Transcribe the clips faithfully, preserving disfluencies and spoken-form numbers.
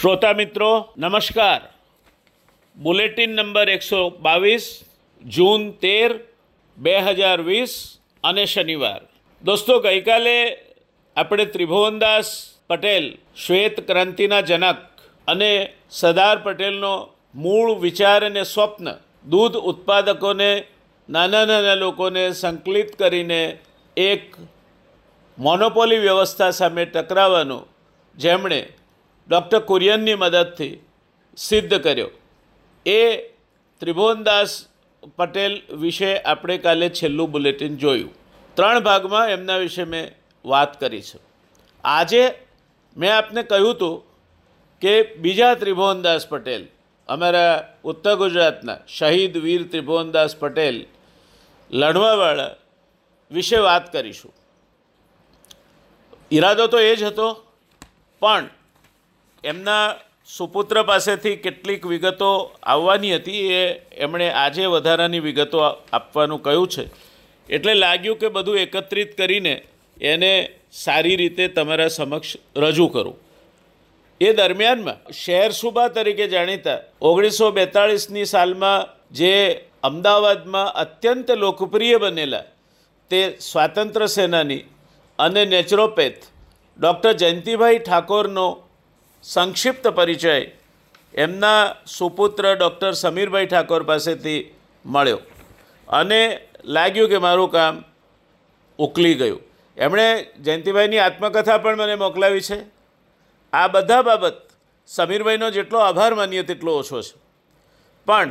श्रोता मित्रों नमस्कार। बुलेटिन नंबर एक सौ बावीस जून तेर बेहजार वीस अने शनिवार। दोस्तों गई काले अपने त्रिभुवनदास पटेल श्वेत क्रांतिना जनक अने सरदार पटेलनो मूल विचार अने स्वप्न दूध उत्पादकोने नाना नाना लोकोने संकलित करीने एक मोनोपोली व्यवस्था सामे टकरावानुं जेमणे डॉक्टर कुरियननी मददथी सिद्ध कर्यो। ए त्रिभुवनदास पटेल विषे आपणे काले छेल्लू बुलेटिन जोयुं। त्रण भागमां एमना विषे मैं वात करी छे। आजे मैं आपने कह्युं हतुं के बीजा त्रिभुवनदास पटेल अमरा उत्तर गुजरातना शहीद वीर त्रिभुवनदास पटेल लड़वावाळा विषे वात करीशुं। इरादो तो ए ज हतो पण एमना सुपुत्र पासेथी केटलीक विगतो आववानी हती ए एमणे आजे वधारानी विगतो आपवानुं कह्युं छे एटले लाग्युं के बधुं एकत्रित करीने एने सारी रीते तमारा समक्ष रजू करूं। ए दरमियान में शहर सूबा तरीके जाणीता ओगनीस सौ बेतालीस नी साल में जे अमदावाद में अत्यंत लोकप्रिय बनेला ते स्वातंत्र सेनानी अने नेचरोपेथ डॉक्टर जयंतिभाई ठाकोरनो संक्षिप्त परिचय एमना सुपुत्र डॉक्टर समीरभाई ठाकोर पासेथी मळ्यो अने लाग्युं के मारुं काम उकली गयुं। एमणे जयंतिभाईनी आत्मकथा पण मने मोकलावी छे। आ बधा बाबत समीरभाईनो जेटलो आभार मानीए तेटलो ओछो छे पण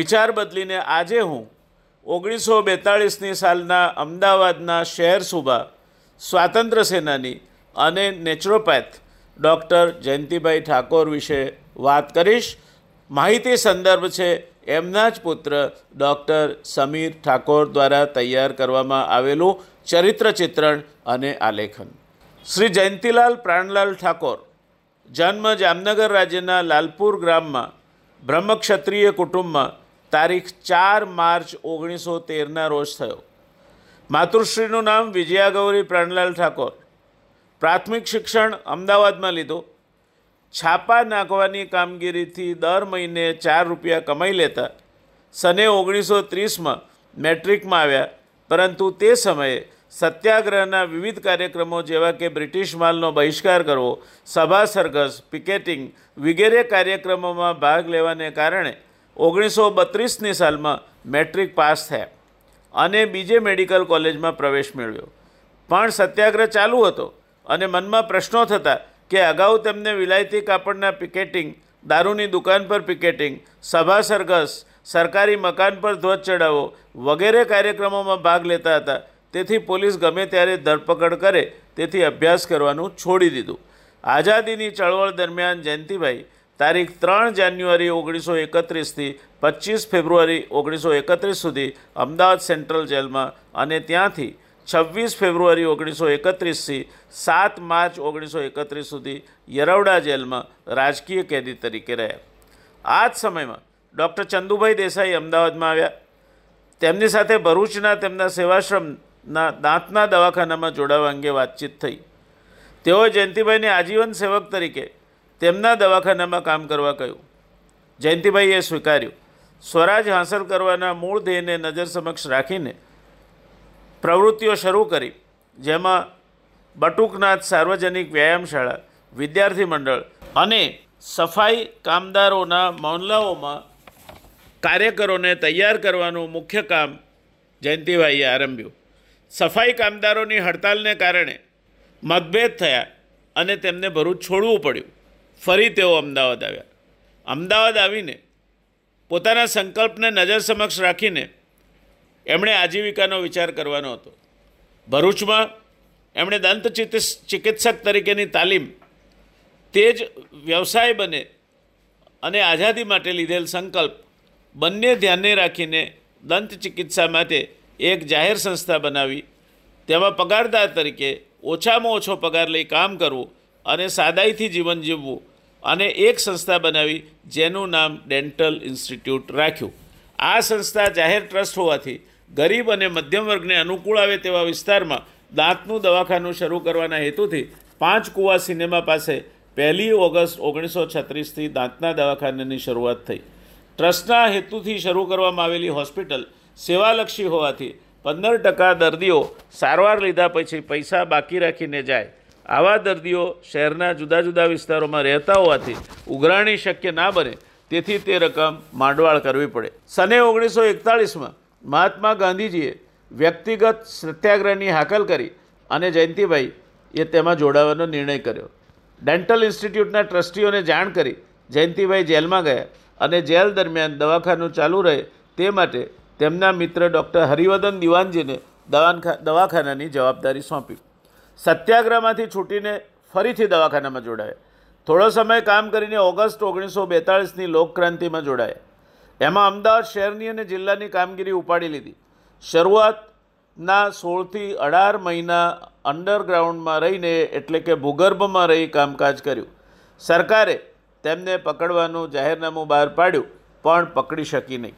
विचार बदलीने आजे हूँ ओगनीस सौ बेतालीस नी सालना अमदावादना शहर सूबा स्वातंत्र सेनानी अने नेचरोपेथ डॉक्टर जयंतिभाई ठाकोर विषे बात करीश। माहिती संदर्भ छे एमना ज पुत्र डॉक्टर समीर ठाकोर द्वारा तैयार करवामां आवेलुं चरित्र चित्रण अने आलेखन। श्री जयंतीलाल प्राणलाल ठाकोर जन्म जामनगर राज्यना लालपुर ग्राम में ब्रह्मक्षत्रिय कुटुंब में तारीख चार मार्च ओगनीस सौ तेरना रोज थयो। मातृश्रीनु नाम विजया गौरी प्राणलाल ठाकोर। प्राथमिक शिक्षण अमदावाद में लीधो। छापा नाखवानी कामगीरी थी दर महीने चार रुपया कमाई लेता सने ओगनीस सौ तीस में मैट्रिक में आव्या परंतु ते समये सत्याग्रहना विविध कार्यक्रमों जेवा के ब्रिटिश मालनो बहिष्कार करवो सभा सरघस पिकेटिंग वगैरे कार्यक्रमों में भाग लेवाने कारणे ओगनीस सौ बत्रीस नी साल में मैट्रिक पास थया अने बीजे मेडिकल कॉलेज में प्रवेश मेळव्यो पण सत्याग्रह चालू हतो अने मनमा प्रश्नों थता कि अगाऊ तेमने विलायती कापड़ना पिकेटिंग दारूनी दुकान पर पिकेटिंग सभा सरघस सरकारी मकान पर ध्वज चढ़ावो वगैरे कार्यक्रमों में भाग लेता था तेथी पोलीस गमे त्यारे धरपकड़ करे तेथी अभ्यास करवानुं छोड़ी दीधुं। आज़ादीनी चळवळ दरमियान जयंतिभाई तारीख तीन जान्युआरी ओगनीस सौ एकत्रीस थी पच्चीस फेब्रुआरी ओगनीस सौ एकत्रीस सुधी अमदावाद सेंट्रल जेल में अने त्यांथी छब्बीस फेब्रुआरी ओगनीस सौ एकत्रीस थी सात मार्च ओगनीस सौ एकत्रीस सुधी यरवड़ा जेल में राजकीय कैदी तरीके रह्या। आ ज समय में डॉक्टर चंदुभाई देसाई अमदावाद में आव्या। तेमनी साथे भरूचना तेमना सेवाश्रमना दांतना दवाखाना में जोड़ावा अंगे बातचीत थई। तेओए जयंतिभाईने आजीवन सेवक तरीके तेमना दवाखाना में काम करवा कह्युं। जयंतिभाईए स्वीकार्युं। स्वराज हासिल करवाना मूळ ध्येयने नजर समक्ष राखीने प्रवृत्तिओ शरू करी जेमां बटुकनाथ सार्वजनिक व्यायामशाळा विद्यार्थी मंडळ अने सफाई कामदारोना मोहल्लाओमां કાર્યકરોને તૈયાર કરવાનું મુખ્ય કામ જયંતિભાઈએ આરંભ્યું। સફાઈ કામદારોની હડતાલને કારણે મતભેદ થયા અને તેમને ભરૂચ છોડવું પડ્યું। ફરી તેઓ અમદાવાદ આવ્યા। અમદાવાદ આવીને પોતાના સંકલ્પને નજર સમક્ષ રાખીને એમણે આજીવિકાનો વિચાર કરવાનો હતો। ભરૂચમાં એમણે દંત ચિકિત્સક તરીકેની તાલીમ તે જ વ્યવસાય બને અને આઝાદી માટે લીધેલ સંકલ્પ બંને ધ્યાને રાખીને દંત ચિકિત્સા માટે એક જાહેર સંસ્થા બનાવી તેમાં પગારદાર તરીકે ઓછામાં ઓછો પગાર લઈ કામ કરવું અને સાદાઈથી જીવન જીવવું અને એક સંસ્થા બનાવી જેનું નામ ડેન્ટલ ઇન્સ્ટિટ્યૂટ રાખ્યું। આ સંસ્થા જાહેર ટ્રસ્ટ હોવાથી ગરીબ અને મધ્યમ વર્ગને અનુકૂળ આવે તેવા વિસ્તારમાં દાંતનું દવાખાનું શરૂ કરવાના હેતુથી પાંચ કુવા સિનેમા પાસે પહેલી ઓગસ્ટ ઓગણીસો છત્રીસથી દાંતના દવાખાનાની શરૂઆત થઈ. ટ્રસ્ટના હેતુથી શરૂ કરવામાં આવેલી હોસ્પિટલ સેવાલક્ષી હોવાથી પંદર ટકા દર્દીઓ સારવાર લીધા પછી પૈસા બાકી રાખીને જાય. આવા દર્દીઓ શહેરના જુદા જુદા વિસ્તારોમાં રહેતા હોવાથી ઉઘરાણી શક્ય ના બને તેથી તે રકમ માંડવાળ કરવી પડે. સને ઓગણીસો એકતાળીસમાં મહાત્મા ગાંધીજીએ વ્યક્તિગત સત્યાગ્રહની હાકલ કરી અને જયંતિભાઈએ તેમાં જોડાવાનો નિર્ણય કર્યો. ડેન્ટલ ઇન્સ્ટિટ્યૂટના ટ્રસ્ટીઓને જાણ કરી જયંતિભાઈ જેલમાં ગયા અને જેલ દરમિયાન દવાખાનું ચાલુ રહે તે માટે તેમના મિત્ર ડૉક્ટર હરિવર્ધન દિવાનજીને દવાખા દવાખાનાની જવાબદારી સોંપી. સત્યાગ્રહમાંથી છૂટીને ફરીથી દવાખાનામાં જોડાયા. થોડો સમય કામ કરીને ઓગસ્ટ ઓગણીસો બેતાળીસની લોકક્રાંતિમાં જોડાયા. એમાં અમદાવાદ શહેરની અને જિલ્લાની કામગીરી ઉપાડી લીધી. શરૂઆતના સોળથી અઢાર મહિના અંડરગ્રાઉન્ડમાં રહીને એટલે કે ભૂગર્ભમાં રહી કામકાજ કર્યું. સરકારે તેમને પકડવાનું જાહેરનામું બહાર પાડ્યું પણ પકડી શકી નહીં.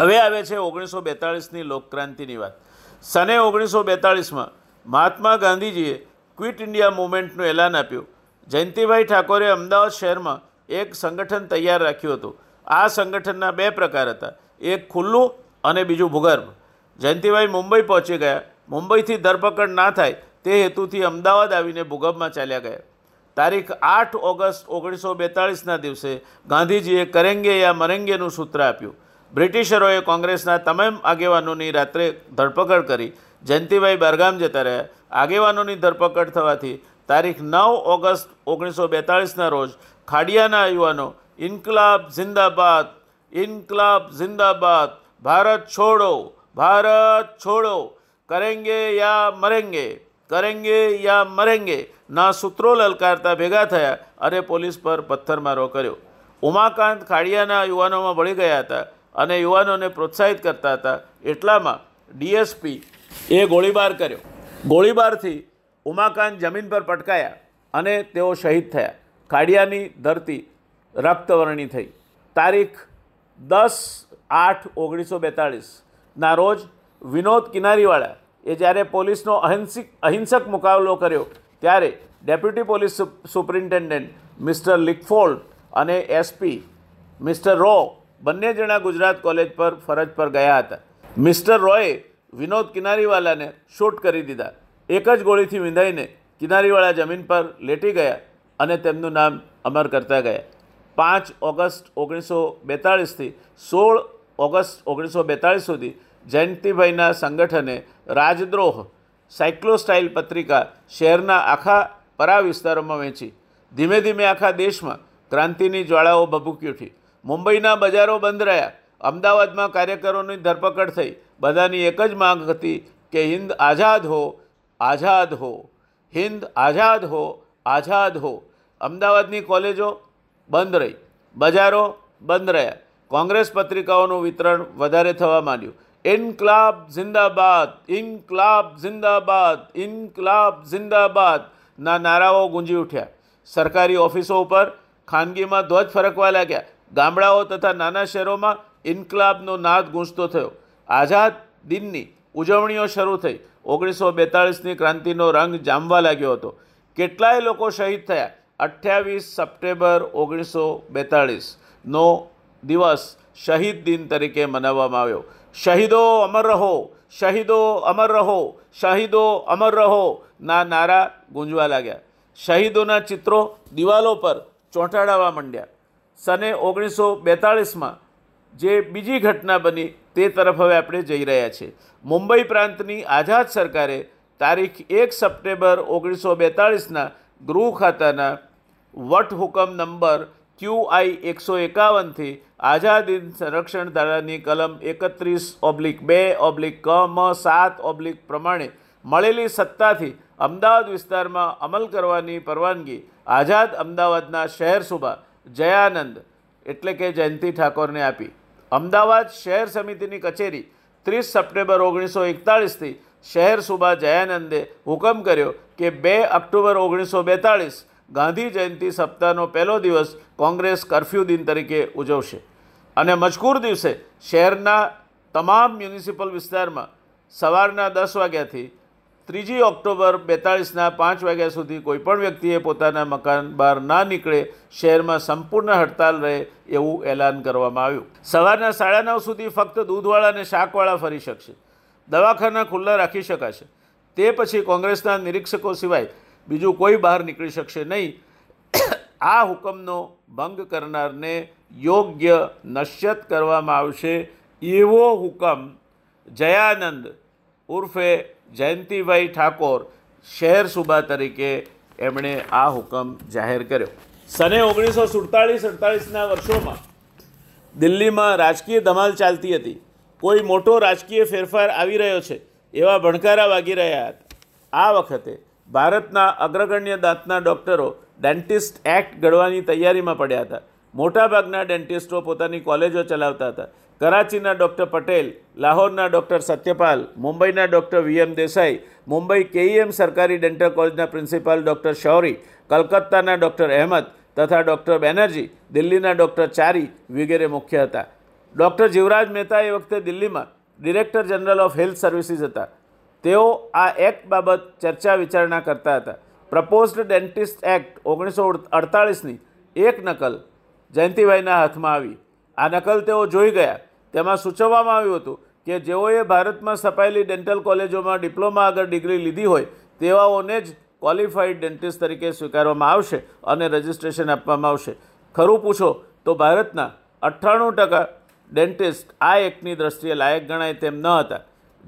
હવે આવે છે ઓગણીસો બેતાળીસની લોકક્રાંતિની વાત. સને ઓગણીસો બેતાળીસમાં મહાત્મા ગાંધીજીએ ક્વિટ ઇન્ડિયા મૂવમેન્ટનું એલાન આપ્યું. જયંતિભાઈ ઠાકોરે અમદાવાદ શહેરમાં એક સંગઠન તૈયાર રાખ્યું હતું. આ સંગઠનના બે પ્રકાર હતા, એક ખુલ્લું અને બીજું ભૂગર્ભ. જયંતિભાઈ મુંબઈ પહોંચી ગયા. મુંબઈથી ધરપકડ ના થાય તે હેતુથી અમદાવાદ આવીને ભૂગર્ભમાં ચાલ્યા ગયા. તારીખ આઠ ઓગસ્ટ ઓગણીસો બેતાળીસના દિવસે ગાંધીજીએ કરેંગે યા મરેંગેનું સૂત્ર આપ્યું. બ્રિટિશરોએ કોંગ્રેસના તમામ આગેવાનોની રાત્રે ધરપકડ કરી. જયંતિભાઈ બહારગામ જતા રહ્યા. આગેવાનોની ધરપકડ થવાથી તારીખ નવ ઓગસ્ટ ઓગણીસો બેતાળીસના રોજ ખાડિયાના યુવાનો ઇન્કલાબ જિંદાબાદ, ઇન્કલાબ જિંદાબાદ, ભારત છોડો, ભારત છોડો, કરેંગે યા મરેંગે, કરેંગે યા મરેંગે ના સૂત્રો લલકારતા ભેગા થયા અને પોલીસ પર પથ્થરમારો કર્યો. ઉમાકાંત ખાડિયાના યુવાનોમાં ભળી ગયા હતા અને યુવાનોને પ્રોત્સાહિત કરતા હતા. એટલામાં ડીએસપી એ ગોળીબાર કર્યો. ગોળીબારથી ઉમાકાંત જમીન પર પટકાયા અને તેઓ શહીદ થયા. ખાડિયાની ધરતી રક્તવર્ણી થઈ. તારીખ દસ આઠ ઓગણીસો બેતાળીસના રોજ વિનોદ કિનારીવાલા એ જ્યારે પોલીસનો અહિંસક અહિંસક મુકાબલો કર્યો ત્યારે ડેપ્યુટી પોલીસ સુપ્રિન્ટેન્ડન્ટ મિસ્ટર લિકફોલ્ડ અને એસપી મિસ્ટર રો બંને જણા ગુજરાત કોલેજ પર ફરજ પર ગયા હતા. મિસ્ટર રોએ વિનોદ કિનારીવાલાને શૂટ કરી દીધા. એક જ ગોળીથી વિંધાઈને કિનારીવાળા જમીન પર લેટી ગયા અને તેમનું નામ અમર કરતા ગયા. પાંચ ઓગસ્ટ ઓગણીસો બેતાળીસથી સોળ ઓગસ્ટ ઓગણીસો બેતાળીસ સુધી જયંતિભાઈના સંગઠને રાજદ્રોહ સાયક્લોસ્ટાઇલ પત્રિકા શહેરના આખા પરા વિસ્તારોમાં વહેંચી. ધીમે ધીમે આખા દેશમાં ક્રાંતિની જ્વાળાઓ ભભૂકી ઉઠી. મુંબઈના બજારો બંધ રહ્યા. અમદાવાદમાં કાર્યકરોની ધરપકડ થઈ. બધાની એક જ માંગ હતી કે હિન્દ આઝાદ હો, આઝાદ હો, હિન્દ આઝાદ હો, આઝાદ હો. અમદાવાદની કોલેજો બંધ રહી. બજારો બંધ રહ્યા. કોંગ્રેસ પત્રિકાઓનું વિતરણ વધારે થવા માંડ્યું. ઇન્કલાબ જિંદાબાદ, ઇન્કલાબ જિંદાબાદ, ઇન્કલાબ જિંદાબાદના નારાઓ ગુંજી ઉઠ્યા. સરકારી ઓફિસો ઉપર ખાનગીમાં ધ્વજ ફરકવા લાગ્યા. ગામડાઓ તથા નાના શહેરોમાં ઇન્કલાબનો નાદ ગુંજતો થયો. આઝાદ દિનની ઉજવણીઓ શરૂ થઈ. ઓગણીસો બેતાળીસની ક્રાંતિનો રંગ જામવા લાગ્યો હતો. કેટલાય લોકો શહીદ થયા. અઠ્યાવીસ સપ્ટેમ્બર ઓગણીસો બેતાળીસનો દિવસ શહીદ દિન તરીકે મનાવવામાં આવ્યો. શહીદો અમર રહો, શહીદો અમર રહો, શહીદો અમર રહો ના નારા ગુંજવા લાગ્યા. શહીદોના ચિત્રો દિવાલો પર ચોંટાડવા માંડ્યા. સને ઓગણીસો બેતાળીસમાં જે બીજી ઘટના બની તે તરફ હવે આપણે જઈ રહ્યા છીએ. મુંબઈ પ્રાંતની આઝાદ સરકારે તારીખ એક સપ્ટેમ્બર ઓગણીસો બેતાળીસના ગૃહ ખાતાના વટહુકમ નંબર ક્યુઆઈ એકસો એકાવનથી આઝાદ હિંદ સંરક્ષણ ધારાની કલમ એકત્રીસ ઓબ્લિક બે ઓબ્લિક કમ સાત ઓબ્લિક પ્રમાણે મળેલી સત્તાથી અમદાવાદ વિસ્તારમાં અમલ કરવાની પરવાનગી આઝાદ અમદાવાદના શહેર સુબા જયાનંદ એટલે કે જયંતિ ઠાકોરને આપી. અમદાવાદ શહેર સમિતિની કચેરી ત્રીસ સપ્ટેમ્બર ઓગણીસો એકતાળીસથી શહેર સુબા જયાનંદે હુકમ કર્યો કે બે ઓક્ટોબર ઓગણીસો બેતાળીસ ગાંધી જયંતિ સપ્તાહનો પહેલો દિવસ કોંગ્રેસ કર્ફ્યુ દિન તરીકે ઉજવશે અને મજકૂર દિવસે શહેરના તમામ મ્યુનિસિપલ વિસ્તારમાં સવારના દસ વાગ્યાથી ત્રીજી ઓક્ટોબર બેતાળીસના પાંચ વાગ્યા સુધી કોઈપણ વ્યક્તિએ પોતાના મકાન બહાર ના નીકળે, શહેરમાં સંપૂર્ણ હડતાલ રહે એવું એલાન કરવામાં આવ્યું. સવારના સાડા નવ સુધી ફક્ત દૂધવાળા અને શાકવાળા ફરી શકશે, દવાખાના ખુલ્લા રાખી શકાશે. તે પછી કોંગ્રેસના નિરીક્ષકો સિવાય બીજું કોઈ બહાર નીકળી શકશે નહીં. આ હુકમનો ભંગ કરનારને યોગ્ય નશ્યત કરવામાં આવશે. એવો હુકમ જયાનંદ ઉર્ફે જયંતિભાઈ ઠાકોર શહેર સુબા તરીકે એમણે આ હુકમ જાહેર કર્યો. સને ઓગણીસો સુડતાળીસ અડતાળીસના વર્ષોમાં દિલ્હીમાં રાજકીય ધમાલ ચાલતી હતી. કોઈ મોટો રાજકીય ફેરફાર આવી રહ્યો છે એવા ભણકારા વાગી રહ્યા હતા. આ વખતે ભારતના અગ્રગણ્ય દાંતના ડૉક્ટરો ડેન્ટિસ્ટ એક્ટ ઘડવાની તૈયારીમાં પડ્યા હતા. મોટાભાગના ડેન્ટિસ્ટો પોતાની કોલેજો ચલાવતા હતા. કરાચીના ડૉક્ટર પટેલ, લાહોરના ડૉક્ટર સત્યપાલ, મુંબઈના doctor V M Desai, Mumbai KEM સરકારી ડેન્ટલ કોલેજના પ્રિન્સિપાલ ડૉક્ટર શૌરી, કલકત્તાના ડૉક્ટર અહેમદ તથા ડૉક્ટર બેનર્જી, દિલ્હીના ડૉક્ટર ચારી વગેરે મુખ્ય હતા. ડૉક્ટર જીવરાજ મહેતા એ વખતે દિલ્હીમાં director general of health services હતા. તેઓ આ એક્ટ બાબત ચર્ચા વિચારણા કરતા હતા. પ્રપોઝડ ડેન્ટિસ્ટ એક્ટ ઓગણીસો અડતાળીસની એક નકલ જયંતિભાઈના હાથમાં આવી. આ નકલ તેઓ જોઈ ગયા. તેમાં સૂચવવામાં આવ્યું હતું કે જેઓએ ભારતમાં સ્થપાયેલી ડેન્ટલ કોલેજોમાં ડિપ્લોમા આગળ ડિગ્રી લીધી હોય તેવાઓને જ ક્વોલિફાઈડ ડેન્ટિસ્ટ તરીકે સ્વીકારવામાં આવશે અને રજિસ્ટ્રેશન આપવામાં આવશે. ખરું પૂછો તો ભારતના અઠ્ઠાણું ટકા ડેન્ટિસ્ટ આ એક્ટની દ્રષ્ટિએ લાયક ગણાય તેમ ન હતા.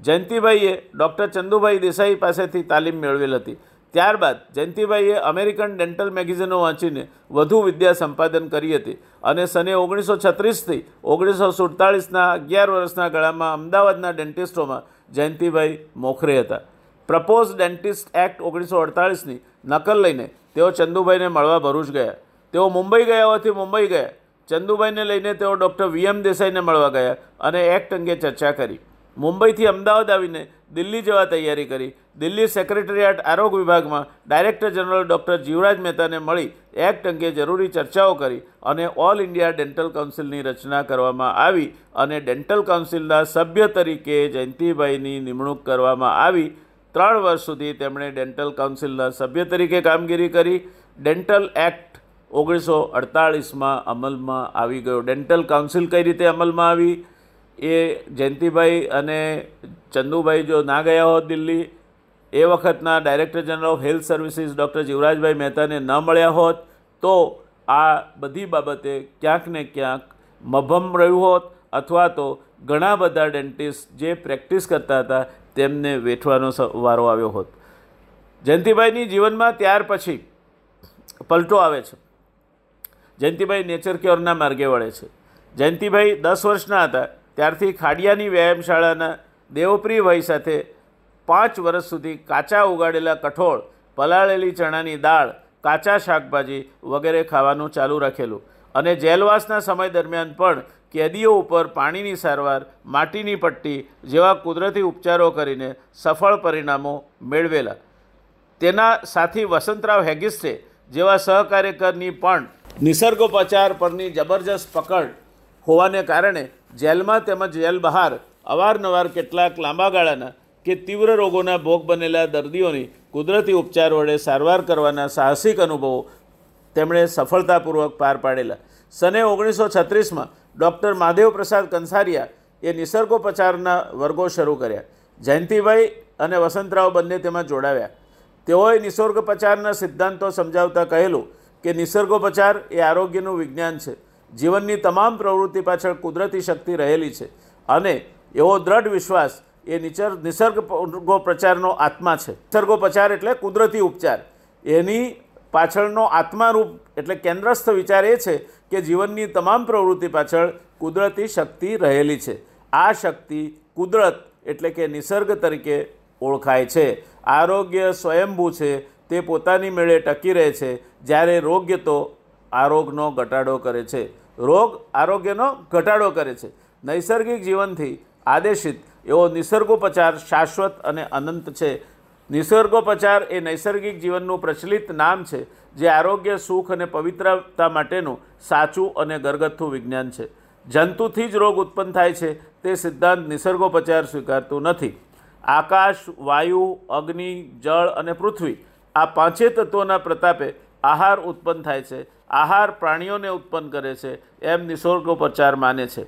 જયંતિભાઈએ ડૉક્ટર ચંદુભાઈ દેસાઈ પાસેથી તાલીમ મેળવેલ હતી. ત્યારબાદ જયંતિભાઈએ અમેરિકન ડેન્ટલ મેગેઝિનો વાંચીને વધુ વિદ્યા સંપાદન કરી હતી અને સને ઓગણીસો છત્રીસથી ઓગણીસો સુડતાળીસના અગિયાર વર્ષના ગાળામાં અમદાવાદના ડેન્ટિસ્ટોમાં જયંતિભાઈ મોખરે હતા. પ્રપોઝ ડેન્ટિસ્ટ એક્ટ ઓગણીસો અડતાળીસની નકલ લઈને તેઓ ચંદુભાઈને મળવા ભરૂચ ગયા. તેઓ મુંબઈ ગયા હોવાથી મુંબઈ ગયા. ચંદુભાઈને લઈને તેઓ ડૉક્ટર વી એમ દેસાઈને મળવા ગયા અને એક્ટ અંગે ચર્ચા કરી. મુંબઈથી અમદાવાદ આવીને દિલ્હી જવા તૈયારી કરી. દિલ્હી સેક્રેટરીએટ આરોગ્ય વિભાગમાં ડાયરેક્ટર જનરલ ડૉક્ટર જીવરાજ મહેતાને મળી એક્ટ અંગે જરૂરી ચર્ચાઓ કરી અને ઓલ ઇન્ડિયા ડેન્ટલ કાઉન્સિલની રચના કરવામાં આવી અને ડેન્ટલ કાઉન્સિલના સભ્ય તરીકે જયંતિભાઈની નિમણૂક કરવામાં આવી. ત્રણ વર્ષ સુધી તેમણે ડેન્ટલ કાઉન્સિલના સભ્ય તરીકે કામગીરી કરી. ડેન્ટલ એક્ટ ઓગણીસો અડતાળીસમાં અમલમાં આવી ગયો. ડેન્ટલ કાઉન્સિલ કઈ રીતે અમલમાં આવી એ જયંતિભાઈ અને ચંદુભાઈ જો ના ગયા હોત દિલ્હી, એ વખતના director general of health services doctor Jivrajbhai મહેતાને ન મળ્યા હોત તો આ બધી બાબતે ક્યાંક ને ક્યાંક મભમ રહ્યું હોત અથવા તો ઘણા બધા ડેન્ટિસ્ટ જે પ્રેક્ટિસ કરતા હતા તેમને વેઠવાનો વારો આવ્યો હોત. જયંતિભાઈની જીવનમાં ત્યાર પછી પલટો આવે છે. જયંતિભાઈ નેચર ક્યોરના માર્ગે વળે છે. જયંતિભાઈ દસ વર્ષના હતા ત્યારથી ખાડિયાની વ્યાયામશાળાના દેવપ્રિયભાઈ સાથે પાંચ વર્ષ સુધી કાચા ઉગાડેલા કઠોળ, પલાળેલી ચણાની દાળ, કાચા શાકભાજી વગેરે ખાવાનું ચાલુ રાખેલું અને જેલવાસના સમય દરમિયાન પણ કેદીઓ ઉપર પાણીની સારવાર, માટીની પટ્ટી જેવા કુદરતી ઉપચારો કરીને સફળ પરિણામો મેળવેલા. તેના સાથી વસંતરાવ હેગિસ્ટે જેવા સહકાર્યકરની પણ નિસર્ગોપચાર પરની જબરજસ્ત પકડ હોવાને કારણે જેલમાં તેમજ જેલ બહાર અવારનવાર કેટલાક લાંબા ગાળાના કે તીવ્ર રોગોના ભોગ બનેલા દર્દીઓની કુદરતી ઉપચાર વડે સારવાર કરવાના સાહસિક અનુભવો તેમણે સફળતાપૂર્વક પાર પાડેલા. સને ઓગણીસો છત્રીસમાં ડૉક્ટર મહાદેવ પ્રસાદ કંસારિયા એ નિસર્ગોપચારના વર્ગો શરૂ કર્યા. જયંતિભાઈ અને વસંતરાવ બંને તેમાં જોડાવ્યા. તેઓએ નિસર્ગોપચારના સિદ્ધાંતો સમજાવતા કહેલું કે નિસર્ગોપચાર એ આરોગ્યનું વિજ્ઞાન છે. જીવનની તમામ પ્રવૃત્તિ પાછળ કુદરતી શક્તિ રહેલી છે અને એવો દ્રઢ વિશ્વાસ એ નિચર નિસર્ગોપચારનો આત્મા છે. નિસર્ગોપચાર એટલે કુદરતી ઉપચાર. એની પાછળનો આત્મારૂપ એટલે કેન્દ્રસ્થ વિચાર એ છે કે જીવનની તમામ પ્રવૃત્તિ પાછળ કુદરતી શક્તિ રહેલી છે. આ શક્તિ કુદરત એટલે કે નિસર્ગ તરીકે ઓળખાય છે. આરોગ્ય સ્વયંભૂ છે, તે પોતાની મેળે ટકી રહે છે, જ્યારે રોગ્ય તો આરોગનો ઘટાડો કરે છે. રોગ આરોગ્યનો ઘટાડો કરે છે. નૈસર્ગિક જીવનથી આદેશિત એવો નિસર્ગોપચાર શાશ્વત અને અનંત છે. નિસર્ગોપચાર એ નૈસર્ગિક જીવનનું પ્રચલિત નામ છે જે આરોગ્ય, સુખ અને પવિત્રતા માટેનું સાચું અને ઘરગથ્થુ વિજ્ઞાન છે. જંતુથી જ રોગ ઉત્પન્ન થાય છે તે સિદ્ધાંત નિસર્ગોપચાર સ્વીકારતું નથી. आकाश, वायु, अग्नि, जल અને પૃથ્વી આ પાંચે તત્વોના પ્રતાપે આહાર ઉત્પન્ન થાય છે। આહાર પ્રાણીઓને ઉત્પન્ન કરે છે એમ નિસર્ગોપચાર માને છે।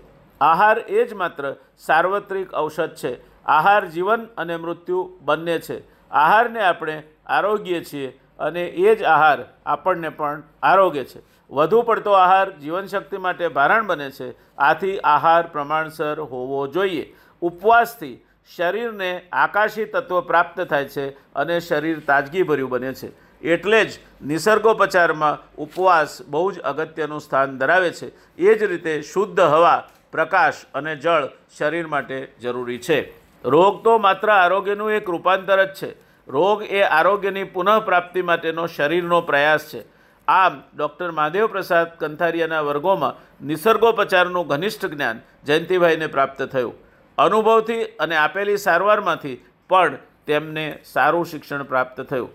આહાર એ જ માત્ર સાર્વત્રિક ઔષધ છે। આહાર જીવન અને મૃત્યુ બંને છે। આહારને આપણે આરોગીએ છીએ અને એ જ આહાર આપણને પણ આરોગે છે। વધુ પડતો આહાર જીવનશક્તિ માટે ભારણ બને છે। આથી આહાર પ્રમાણસર હોવો જોઈએ। ઉપવાસથી શરીરને આકાશી તત્વ પ્રાપ્ત થાય છે અને શરીર તાજગીભર્યું બને છે। એટલે જ નિસર્ગોપચારમાં ઉપવાસ બહુ જ અગત્યનું સ્થાન ધરાવે છે। એ જ રીતે શુદ્ધ હવા, પ્રકાશ અને જળ શરીર માટે જરૂરી છે। રોગ તો માત્ર આરોગ્યનું એક રૂપાંતર જ છે। રોગ એ આરોગ્યની પુનઃપ્રાપ્તિ માટેનો શરીરનો પ્રયાસ છે। આમ ડૉક્ટર મહાદેવ પ્રસાદ કંસારિયાના વર્ગોમાં નિસર્ગોપચારનું ઘનિષ્ઠ જ્ઞાન જયંતિભાઈને પ્રાપ્ત થયું। અનુભવથી અને આપેલી સારવારમાંથી પણ તેમને સારું શિક્ષણ પ્રાપ્ત થયું।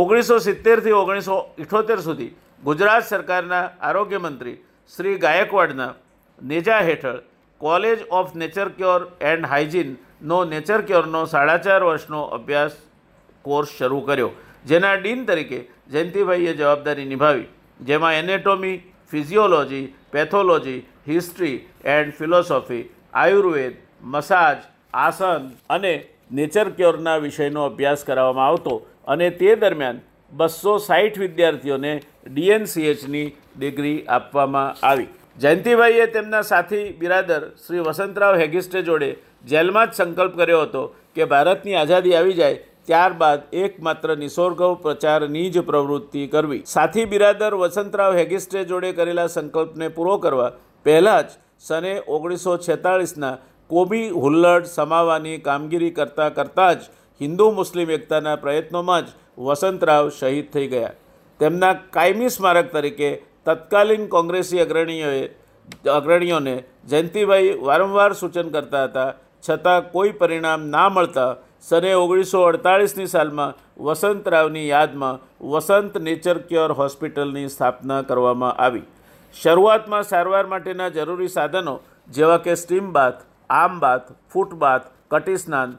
ઓગણીસો સિત્તેરથી ઓગણીસો ઇઠોતેર સુધી ગુજરાત સરકારના આરોગ્ય મંત્રી શ્રી ગાયકવાડના નેજા હેઠળ college of nature care and હાઇજીનનો નેચર કેરનો સાડા ચાર વર્ષનો અભ્યાસ કોર્સ શરૂ કર્યો, જેના ડીન તરીકે જયંતિભાઈએ જવાબદારી નિભાવી। જેમાં anatomy, physiology, pathology, history and philosophy, Ayurveda, massage, આસન અને નેચર કેરના વિષયનો અભ્યાસ કરાવવામાં આવતો અને તે દરમિયાન બસો સાઠ વિદ્યાર્થીઓને ડીએનસીએચની ડિગ્રી આપવામાં આવી। જયંતિભાઈએ તેમના સાથી બિરાદર શ્રી વસંતરાવ હેગિસ્ટે જોડે જેલમાં જ સંકલ્પ કર્યો હતો કે ભારતની આઝાદી આવી જાય ત્યારબાદ એકમાત્ર નિસર્ગોપચારની જ પ્રવૃત્તિ કરવી। સાથી બિરાદર વસંતરાવ હેગિસ્ટે જોડે કરેલા સંકલ્પને પૂરો કરવા પહેલાં જ સને ઓગણીસો છેતાળીસના કોમી હુલ્લડ સમાવવાની કામગીરી કરતાં કરતાં જ હિન્દુ મુસ્લિમ એકતાના પ્રયત્નોમાં જ વસંતરાવ શહીદ થઈ ગયા। તેમના કાયમી સ્મારક તરીકે તત્કાલીન કોંગ્રેસી અગ્રણીઓએ અગ્રણીઓને જયંતિભાઈ વારંવાર સૂચન કરતા હતા, છતાં કોઈ પરિણામ ના મળતા સને ઓગણીસો અડતાળીસની સાલમાં વસંતરાવની યાદમાં વસંત નેચર કેર હોસ્પિટલની સ્થાપના કરવામાં આવી। શરૂઆતમાં સારવાર માટેના જરૂરી સાધનો જેવા કે steam bath, arm bath, foot બાથ, કટી સ્નાન,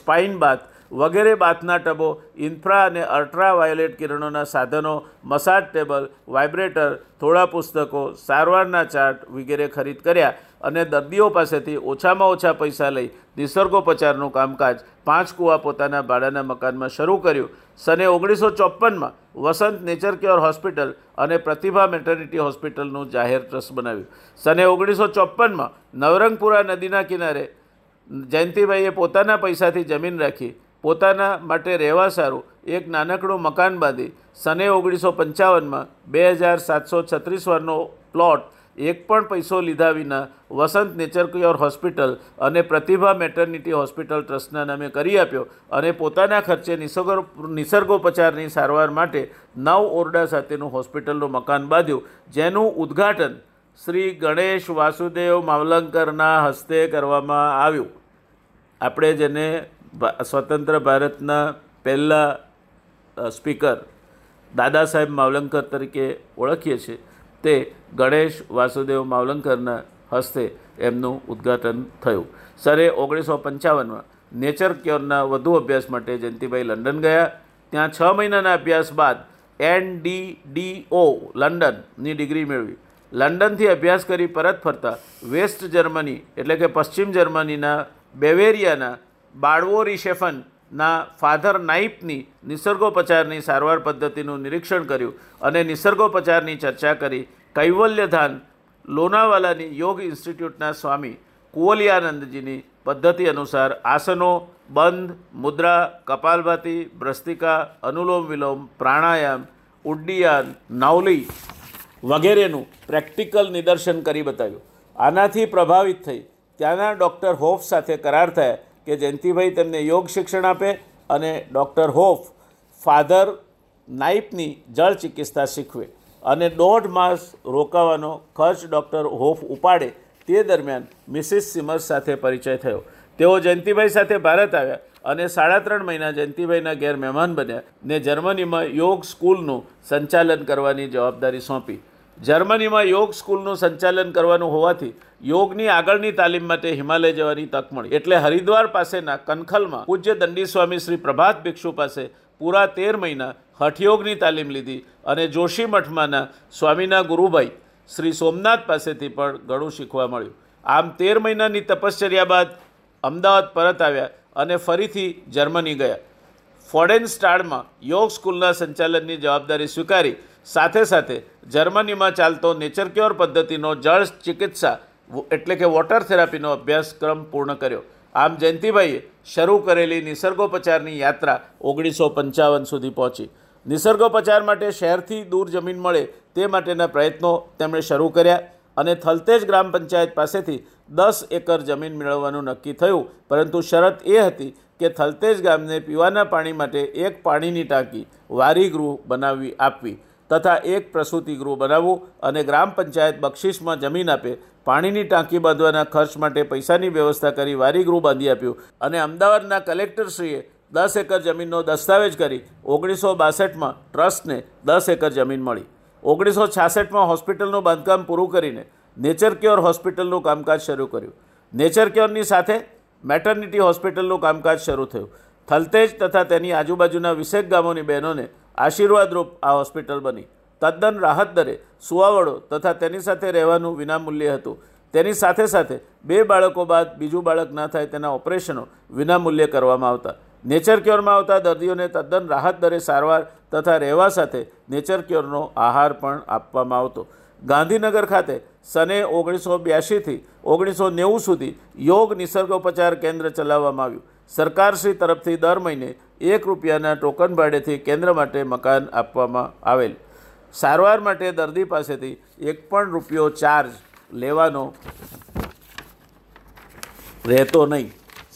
સ્પાઇન બાથ વગેરે બાથના ટબો, ઇન્ફ્રા અને અલ્ટ્રાવાયોલેટ કિરણોના સાધનો, મસાજ ટેબલ, વાઇબ્રેટર, થોડા પુસ્તકો, સારવારના ચાર્ટ વગેરે ખરીદ કર્યા અને દર્દીઓ પાસેથી ઓછામાં ઓછા પૈસા લઈ નિસર્ગોપચારનું કામકાજ પાંચ કૂવા પોતાના ભાડાના મકાનમાં શરૂ કર્યું। સને ઓગણીસો ચોપનમાં વસંત નેચર કેર હોસ્પિટલ અને પ્રતિભા મેટર્નિટી હોસ્પિટલનું જાહેર ટ્રસ્ટ બનાવ્યું। સને ઓગણીસો ચોપનમાં નવરંગપુરા નદીના કિનારે જયંતિભાઈએ પોતાના પૈસાથી જમીન રાખી પોતાના માટે રહેવા સારું એક નાનકડું મકાન બાંધી સને ઓગણીસો પંચાવનમાં બે હજાર સાતસો છત્રીસ વારનો પ્લોટ એક પણ પૈસો લીધા વિના વસંત નેચર કેર હોસ્પિટલ અને પ્રતિભા મેટર્નિટી હોસ્પિટલ ટ્રસ્ટના નામે કરી આપ્યો અને પોતાના ખર્ચે નિસર્ગો નિસર્ગોપચારની સારવાર માટે નવ ઓરડા સાથેનું હોસ્પિટલનું મકાન બાંધ્યું, જેનું ઉદ્ઘાટન શ્રી ગણેશ વાસુદેવ માવલંકરના હસ્તે કરવામાં આવ્યું। આપણે જેને સ્વતંત્ર ભારતના પહેલા સ્પીકર દાદા સાહેબ માવલંકર તરીકે ઓળખીએ છીએ, તે ગણેશ વાસુદેવ માવલંકરના હસ્તે એમનું ઉદ્ઘાટન થયું। સરે ઓગણીસો પંચાવનમાં નેચર ક્યોરના વધુ અભ્યાસ માટે જયંતિભાઈ લંડન ગયા। ત્યાં છ મહિનાના અભ્યાસ બાદ એન ડી ડી ઓ લંડનની ડિગ્રી મેળવી। લંડનથી અભ્યાસ કરી પરત ફરતા વેસ્ટ જર્મની એટલે કે પશ્ચિમ જર્મનીના બેવેરિયાના બાળવોરીશેફનના ફાધર નાઇપની નિસર્ગોપચારની સારવાર પદ્ધતિનું નિરીક્ષણ કર્યું અને નિસર્ગોપચારની ચર્ચા કરી કૈવલ્યધાન લોનાવાલાની યોગ ઇન્સ્ટિટ્યૂટના સ્વામી કુવલિયાનંદજીની પદ્ધતિ અનુસાર આસનો, બંધ મુદ્રા, કપાલભાતી, ભ્રસ્તિકા, અનુલોમ વિલોમ, પ્રાણાયામ, ઉડ્ડિયાન, નાવલી વગેરેનું પ્રેક્ટિકલ નિદર્શન કરી બતાવ્યું। આનાથી પ્રભાવિત થઈ ત્યાંના ડૉક્ટર હોફ સાથે કરાર થયા કે જયંતિભાઈ તેમને યોગ શિક્ષણ આપે અને ડૉક્ટર હોફ ફાધર નાઇપની જળ ચિકિત્સા શીખવે અને દોઢ માસ રોકાવાનો ખર્ચ ડૉક્ટર હોફ ઉપાડે। તે દરમિયાન મિસિસ સીમર્સ સાથે પરિચય થયો। તેઓ જયંતિભાઈ સાથે ભારત આવ્યા અને સાડા ત્રણ મહિના જયંતિભાઈના ઘેર મહેમાન બન્યા ને જર્મનીમાં યોગ સ્કૂલનું સંચાલન કરવાની જવાબદારી સોંપી। જર્મનીમાં યોગ સ્કૂલનું સંચાલન કરવાનું હોવાથી યોગની આગળની તાલીમ માટે હિમાલય જવાની તક મળી. એટલે હરિદ્વાર પાસેના કનખલમાં પૂજ્ય દંડીસ્વામી શ્રી પ્રભાત ભિક્ષુ પાસે પૂરા તેર મહિના હઠયોગની તાલીમ લીધી અને જોશીમઠમાંના સ્વામીના ગુરુભાઈ શ્રી સોમનાથ પાસેથી પણ ઘણું શીખવા મળ્યું. આમ તેર મહિનાની તપશ્ચર્યા બાદ અમદાવાદ પરત આવ્યા અને ફરીથી જર્મની ગયા. ફોરેન સ્ટારમાં યોગ સ્કૂલના સંચાલનની જવાબદારી સ્વીકારી સાથે સાથે જર્મનીમાં ચાલતો નેચર ક્યોર પદ્ધતિનો જળ ચિકિત્સા એટલે કે વોટર થેરાપીનો અભ્યાસક્રમ પૂર્ણ કર્યો. આમ જયંતિભાઈએ શરૂ કરેલી નિસર્ગોપચારની યાત્રા ઓગણીસો પંચાવન સુધી પહોંચી. નિસર્ગોપચાર માટે શહેરથી દૂર જમીન મળે તે માટેના પ્રયત્નો તેમણે શરૂ કર્યા અને થલતેજ ગ્રામ પંચાયત પાસેથી દસ એકર જમીન મેળવવાનું નક્કી થયું, પરંતુ શરત એ હતી કે થલતેજ ગામને પીવાના પાણી માટે એક પાણીની ટાંકી વારીગૃહ બનાવી આપવી તથા એક પ્રસૂતિગૃહ બનાવવું અને ગ્રામ પંચાયત બક્ષિસમાં જમીન આપે, પાણીની ટાંકી બાંધવાના ખર્ચ માટે પૈસાની વ્યવસ્થા કરી વારીગૃહ બાંધી આપ્યું અને અમદાવાદના કલેક્ટરશ્રીએ દસ એકર જમીનનો દસ્તાવેજ કરી ઓગણીસો બાસઠમાં ટ્રસ્ટને દસ એકર જમીન મળી. ઓગણીસો છાસઠમાં હોસ્પિટલનું બાંધકામ પૂરું કરીને નેચર ક્યોર હોસ્પિટલનું કામકાજ શરૂ કર્યું. નેચર ક્યોરની સાથે મેટર્નિટી હોસ્પિટલનું કામકાજ શરૂ થયું. થલતેજ તથા તેની આજુબાજુના વીસેક ગામોની બહેનોને આશીર્વાદરૂપ આ હોસ્પિટલ બની. તદ્દન રાહત દરે સુવાવડો તથા તેની સાથે રહેવાનું વિનામૂલ્યે હતું. તેની સાથે સાથે બે બાળકો બાદ બીજું બાળક ન થાય તેના ઓપરેશનો વિનામૂલ્યે કરવામાં આવતા. નેચર ક્યોરમાં આવતા દર્દીઓને તદ્દન રાહત દરે સારવાર તથા રહેવા સાથે નેચર ક્યોરનો આહાર પણ આપવામાં આવતો. ગાંધીનગર ખાતે સને ઓગણીસો બ્યાસીથી ઓગણીસો નેવું સુધી યોગ નિસર્ગોપચાર કેન્દ્ર ચલાવવામાં આવ્યું. સરકારશ્રી તરફથી દર મહિને એક રૂપિયાના ટોકન ભાડેથી કેન્દ્ર માટે મકાન આપવામાં આવેલ. સારવાર માટે દર્દી પાસેથી એક પણ રૂપિયો ચાર્જ લેવાનો રહેતો નહીં.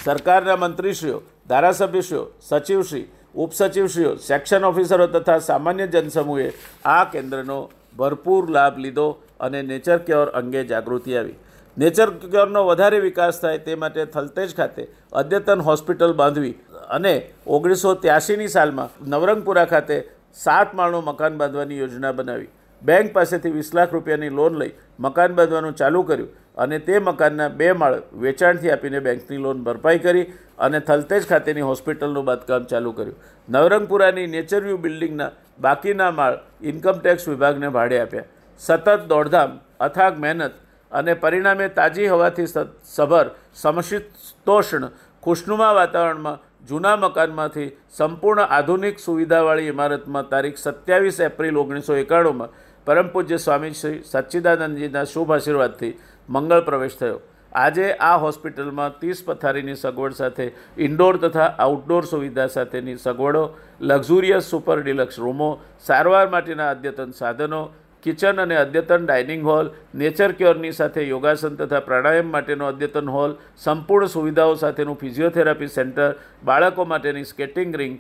સરકારના મંત્રીશ્રીઓ, ધારાસભ્યશ્રીઓ, સચિવશ્રી, ઉપસચિવશ્રીઓ, સેક્શન ઓફિસરો તથા સામાન્ય જનસમૂહે આ કેન્દ્રનો ભરપૂર લાભ લીધો અને નેચર ક્યોર અંગે જાગૃતિ આવી. નેચર ક્યોરનો વધારે વિકાસ થાય તે માટે થલતેજ ખાતે અદ્યતન હોસ્પિટલ બાંધવી અને ઓગણીસો ત્યાસીની સાલમાં નવરંગપુરા ખાતે સાત માળનું મકાન બાંધવાની યોજના બનાવી. બેંક પાસેથી વીસ લાખ રૂપિયાની લોન લઈ મકાન બાંધવાનું ચાલુ કર્યું અને તે મકાનના બે માળ વેચાણથી આપીને બેંકની લોન ભરપાઈ કરી અને થલતેજ ખાતેની હોસ્પિટલનું બાંધકામ ચાલુ કર્યું. નવરંગપુરાની નેચરવ્યૂ બિલ્ડિંગના બાકીના માળ ઇન્કમટેક્સ વિભાગને ભાડે આપ્યા. સતત દોડધામ, અથાગ મહેનત અને પરિણામે તાજી હવાથી સભર, સમશીતોષ્ણ, ખુશનુમા વાતાવરણમાં જૂના મકાનમાંથી સંપૂર્ણ આધુનિક સુવિધાવાળી ઇમારતમાં તારીખ સત્યાવીસ એપ્રિલ ઓગણીસો એકાણુંમાં પરમ પૂજ્ય સ્વામી શ્રી સચ્ચિદાનંદજીના શુભ આશીર્વાદથી મંગળ પ્રવેશ થયો. આજે આ હોસ્પિટલમાં ત્રીસ પથારીની સગવડ સાથે ઇન્ડોર તથા આઉટડોર સુવિધા સાથેની સગવડો, લક્ઝુરિયસ સુપર ડિલક્સ રૂમો, સારવાર માટેના અદ્યતન સાધનો, કિચન અને અદ્યતન ડાઇનિંગ હોલ, નેચર ક્યોરની સાથે યોગાસન તથા પ્રાણાયામ માટેનો અદ્યતન હોલ, સંપૂર્ણ સુવિધાઓ સાથેનું ફિઝિયોથેરાપી સેન્ટર, બાળકો માટેની સ્કેટિંગ રિંગ,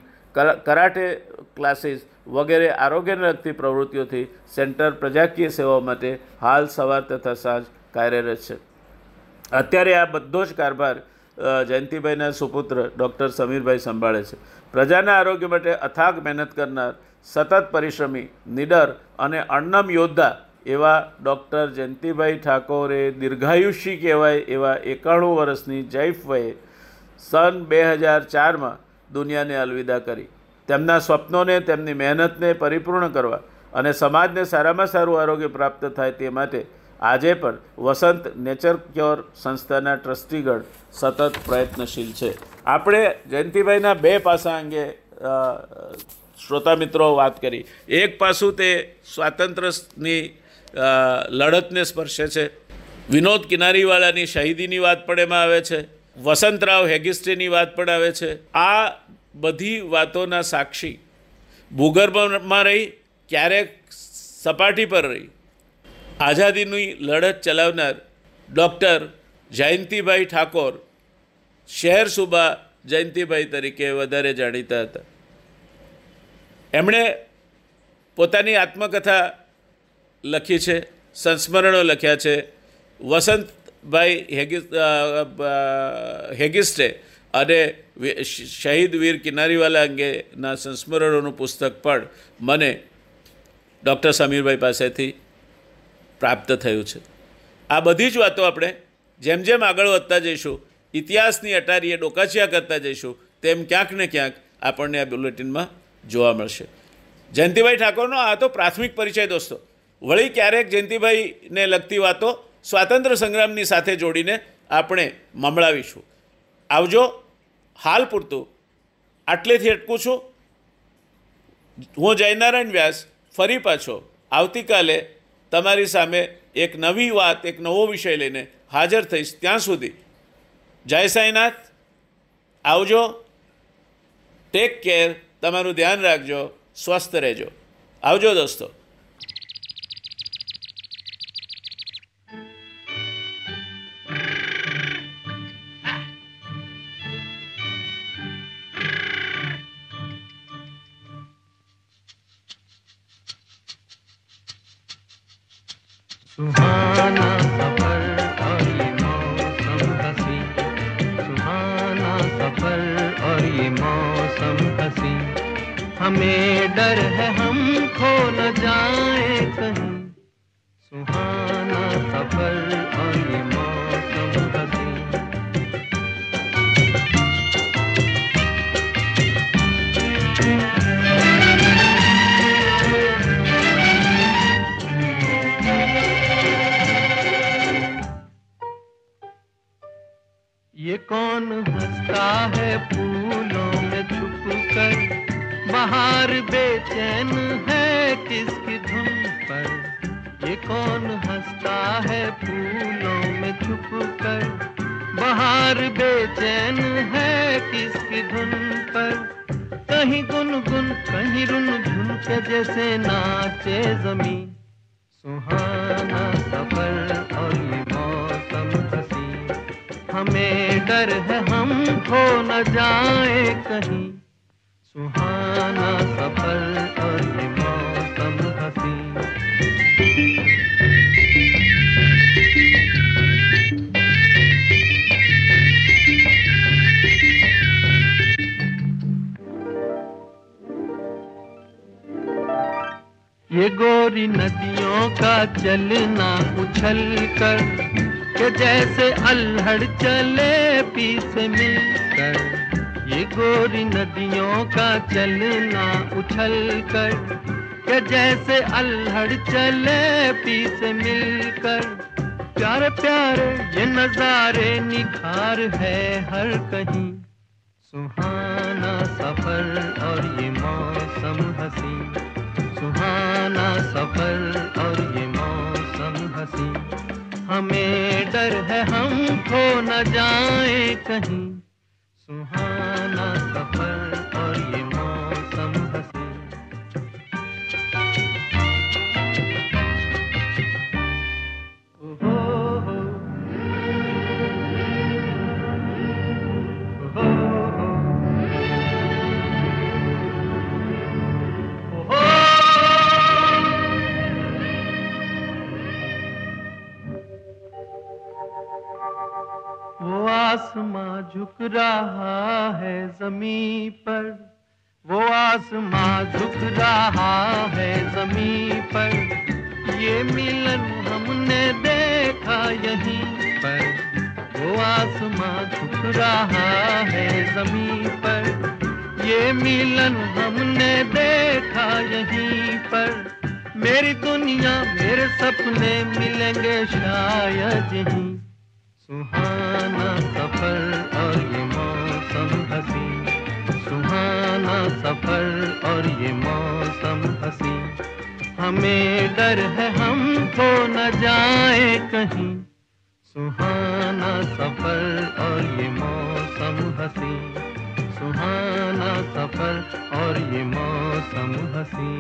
કરાટે ક્લાસીસ વગેરે આરોગ્યને લગતી પ્રવૃત્તિઓથી સેન્ટર પ્રજાકીય સેવાઓ માટે હાલ સવાર તથા સાંજ કાર્યરત છે. અત્યારે આ બધો જ કારભાર જયંતિભાઈના સુપુત્ર ડૉક્ટર સમીરભાઈ સંભાળે છે. પ્રજાના આરોગ્ય માટે અથાગ મહેનત કરનાર, સતત પરિશ્રમી, નિડર અને અણનમ યોદ્ધા એવા ડૉક્ટર જયંતિભાઈ ઠાકોરે દીર્ઘાયુષ્ય કહેવાય એવા એકાણું વર્ષની જૈફ વયે સન બે હજાર ચારમાં દુનિયાને અલવિદા કરી. તેમના સ્વપ્નોને, તેમની મહેનતને પરિપૂર્ણ કરવા અને સમાજને સારામાં સારું આરોગ્ય પ્રાપ્ત થાય તે માટે આજે પણ વસંત નેચર ક્યોર સંસ્થાના ટ્રસ્ટીગણ સતત પ્રયત્નશીલ છે. આપણે જયંતિભાઈના બે પાસા અંગે શ્રોતા મિત્રો વાત કરી. એક પાસું તે સ્વાતંત્ર્યની લડતને સ્પર્શે છે. વિનોદ કિનારીવાલાની શહીદીની વાત પણ એમાં આવે છે. વસંતરાવ હેગિસ્ટેની વાત પણ આવે છે. આ બધી વાતોના સાક્ષી ભૂગર્ભમાં રહી, ક્યારેક સપાટી પર રહી આઝાદીની લડત ચલાવનાર ડૉક્ટર જયંતિભાઈ ઠાકોર શહેર સુબા જયંતિભાઈ તરીકે વધારે જાણીતા હતા. એમણે પોતાની આત્મકથા લખી છે, સંસ્મરણો લખ્યા છે. વસંતભાઈ હેગિસ હેગિસ્ટે અને શહીદ વીર કિનારીવાલા અંગેના સંસ્મરણોનું પુસ્તક પણ મને ડૉક્ટર સમીરભાઈ પાસેથી પ્રાપ્ત થયું છે. આ બધી જ વાતો આપણે જેમ જેમ આગળ વધતા જઈશું, ઇતિહાસની અટારીએ ડોકાચિયા કરતા જઈશું, તેમ ક્યાંક ને ક્યાંક આપણને આ બુલેટિનમાં જોવા મળશે. જયંતિભાઈ ઠાકોરનો આ તો પ્રાથમિક પરિચય દોસ્તો. વળી ક્યારેક જયંતિભાઈને લગતી વાતો સ્વાતંત્ર્ય સંગ્રામની સાથે જોડીને આપણે મમળાવીશું. આવજો. હાલ પૂરતું આટલેથી અટકું છું. હું જયનારાયણ વ્યાસ ફરી પાછો આવતીકાલે તમારી સામે એક નવી વાત, એક નવો વિષય લઈને હાજર થઈશ. ત્યાં સુધી જય સાંઈનાથ. આવજો. Take care. તમારું ધ્યાન રાખજો. સ્વસ્થ રહેજો. આવજો દોસ્તો. सुहाना सफर और ये मौसम हसी, सुहाना सफर और ये मौसम हसी, हमें डर है हम खो न जाए कहीं. सुहाना सफर और ये मौसम हसी. ये कौन हंसता है फूलों में छुप कर, बाहर बेचैन है किसकी धुन पर. ये कौन हंसता है फूलों में छुप कर, बाहर बेचैन है किसकी धुन पर. कहीं गुनगुन कहीं रुन झुन के जैसे नाचे जमी. सुहाना सफर और ये मौसम हसी, हमें डर है हम खो न जाए कहीं. सुहाना सफर और ये मौसम हसी. ये गोरी नदियों का चलना उछल कर, के जैसे अल्हड़ चले पी से मिलकर. ये गोरी नदियों का चलना उछल कर, के जैसे अल्हड़ चले पी से मिलकर. प्यारे प्यारे ये नजारे निखार है हर कहीं. सुहाना सफर और ये मौसम हसी, सुहाना सफर और ये मौसम हसी, हमें डर है हम खो न जाए कहीं. सुहाना सफर और ये मौसम हसी. ओहो हो हो हो हो. वो आसमां झुक रहा है जमीन पर, वो आसमां झुक रहा है जमीन पर. ये मिलन हमने देखा यहीं पर. वो आसमां झुक रहा है जमीन पर, ये मिलन हमने देखा यहीं पर. मेरी दुनिया मेरे सपने मिलेंगे शायद यहीं. सुहाना सफर और ये मौसम हसी, सुहाना सफर और ये मौसम हसी, हमें डर है हम खो न जाए कहीं. सुहाना सफर और ये मौसम हसी, सुहाना सफर और ये मौसम हसी.